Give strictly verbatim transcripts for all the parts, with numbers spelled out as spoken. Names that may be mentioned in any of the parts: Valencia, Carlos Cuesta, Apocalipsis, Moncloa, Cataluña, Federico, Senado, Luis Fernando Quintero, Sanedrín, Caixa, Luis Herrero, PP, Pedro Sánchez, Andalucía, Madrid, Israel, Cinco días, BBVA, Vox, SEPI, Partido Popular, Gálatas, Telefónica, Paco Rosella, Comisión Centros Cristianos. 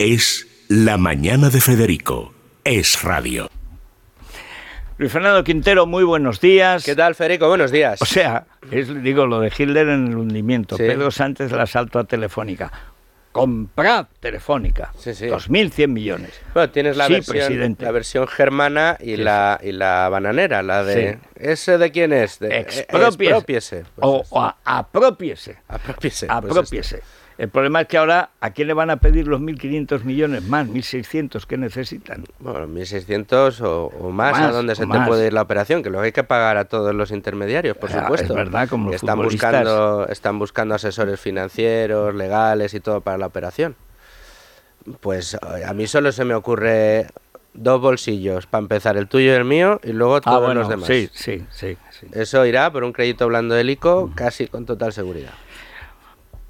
Es la mañana de Federico. Es radio. Luis Fernando Quintero, muy buenos días. ¿Qué tal, Federico? Buenos días. O sea, es, digo, lo de Hitler en el hundimiento. Sí. Pedro Sánchez, el asalto a Telefónica. Comprad Telefónica. Sí, sí. dos mil cien millones. Bueno, tienes la, sí, versión, presidente. La versión germana y, sí, sí. La, y la bananera, la de... Sí. ¿Ese de quién es? De, Expropiese. Expropiese. Pues o este. o apropiese. Apropiese. Apropiese. Pues este. El problema es que ahora, ¿a quién le van a pedir los mil quinientos millones más, mil seiscientos que necesitan? Bueno, mil seiscientos o, o más, más, a donde se más. Te puede ir la operación, que luego hay que pagar a todos los intermediarios, por ah, supuesto. Es verdad, como los futbolistas. Están buscando, están buscando asesores financieros, legales y todo para la operación. Pues a mí solo se me ocurre dos bolsillos, para empezar, el tuyo y el mío, y luego todos ah, bueno, los demás. Sí, sí, sí, sí. Eso irá por un crédito blandélico uh-huh. casi con total seguridad.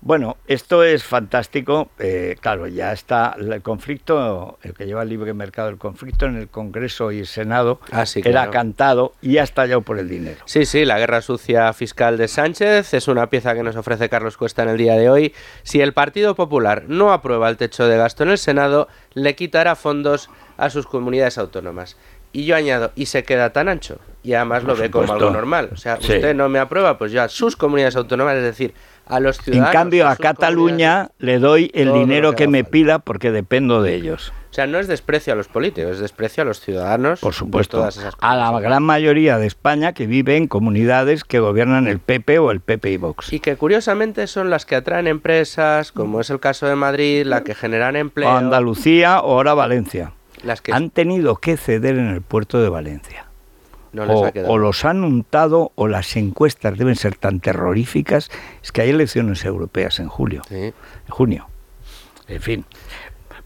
Bueno, esto es fantástico. Eh, claro, ya está el conflicto, el que lleva el libre mercado, el conflicto en el Congreso y el Senado ah, sí, era claro. cantado y ha estallado por el dinero. Sí, sí, la guerra sucia fiscal de Sánchez es una pieza que nos ofrece Carlos Cuesta en el día de hoy. Si el Partido Popular no aprueba el techo de gasto en el Senado, le quitará fondos a sus comunidades autónomas. Y yo añado, y se queda tan ancho. Y además lo ve como algo normal. O sea, usted sí. no me aprueba, pues yo a sus comunidades autónomas, es decir, a los ciudadanos. En cambio, a Cataluña le doy el dinero que me pida porque dependo de ellos. O sea, no es desprecio a los políticos, es desprecio a los ciudadanos. Por supuesto, todas esas a la gran mayoría de España que vive en comunidades que gobiernan el P P o el P P y Vox. Y que curiosamente son las que atraen empresas, como es el caso de Madrid, la que generan empleo. O Andalucía o ahora Valencia. Las que han tenido que ceder en el puerto de Valencia. No les o, va a quedar. O los han untado o las encuestas deben ser tan terroríficas. Es que hay elecciones europeas en julio, sí. en junio. En fin.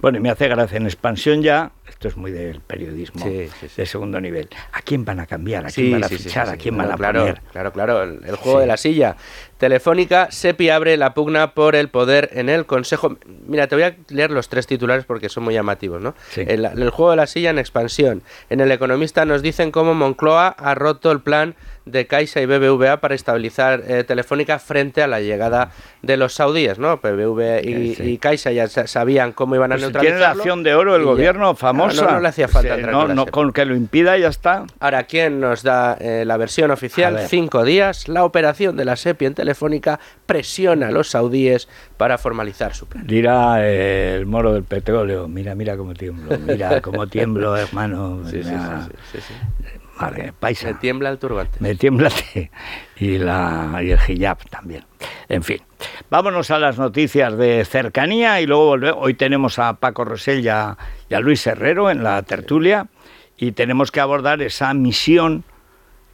Bueno, y me hace gracia en expansión ya. Esto es muy del periodismo sí, sí, sí. de segundo nivel. ¿A quién van a cambiar? ¿A quién sí, van a sí, fichar? Sí, sí, ¿A quién sí, van no, a claro, poner? Claro, claro. El, el juego sí. de la silla. Telefónica, SEPI abre la pugna por el poder en el Consejo. Mira, te voy a leer los tres titulares porque son muy llamativos, ¿no? Sí. El, el juego de la silla en expansión. En El Economista nos dicen cómo Moncloa ha roto el plan de Caixa y B B V A para estabilizar eh, Telefónica frente a la llegada de los saudíes, ¿no? B B V A y, sí. y Caixa ya sabían cómo iban a pues neutralizarlo. Tiene la acción de oro el gobierno, ya. famosa. No, no, no le hacía falta. Sí, no, no, con que lo impida ya está. Ahora, ¿quién nos da eh, la versión oficial? Cinco días. La operación de la SEPI en Telefónica. Telefónica presiona a los saudíes para formalizar su plan. Dirá eh, el moro del petróleo, mira, mira cómo tiemblo, mira cómo tiemblo, hermano. Sí, sí, sí, sí, sí. Vale, paisa. Me tiembla el turbante. Me tiembla y, la, y el hijab también. En fin, vámonos a las noticias de cercanía y luego volvemos. Hoy tenemos a Paco Rosella y a Luis Herrero en la tertulia y tenemos que abordar esa misión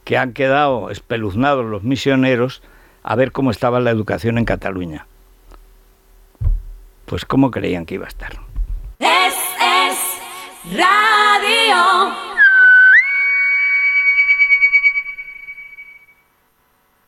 que han quedado espeluznados los misioneros a ver cómo estaba la educación en Cataluña. Pues cómo creían que iba a estar. Es, es, ra-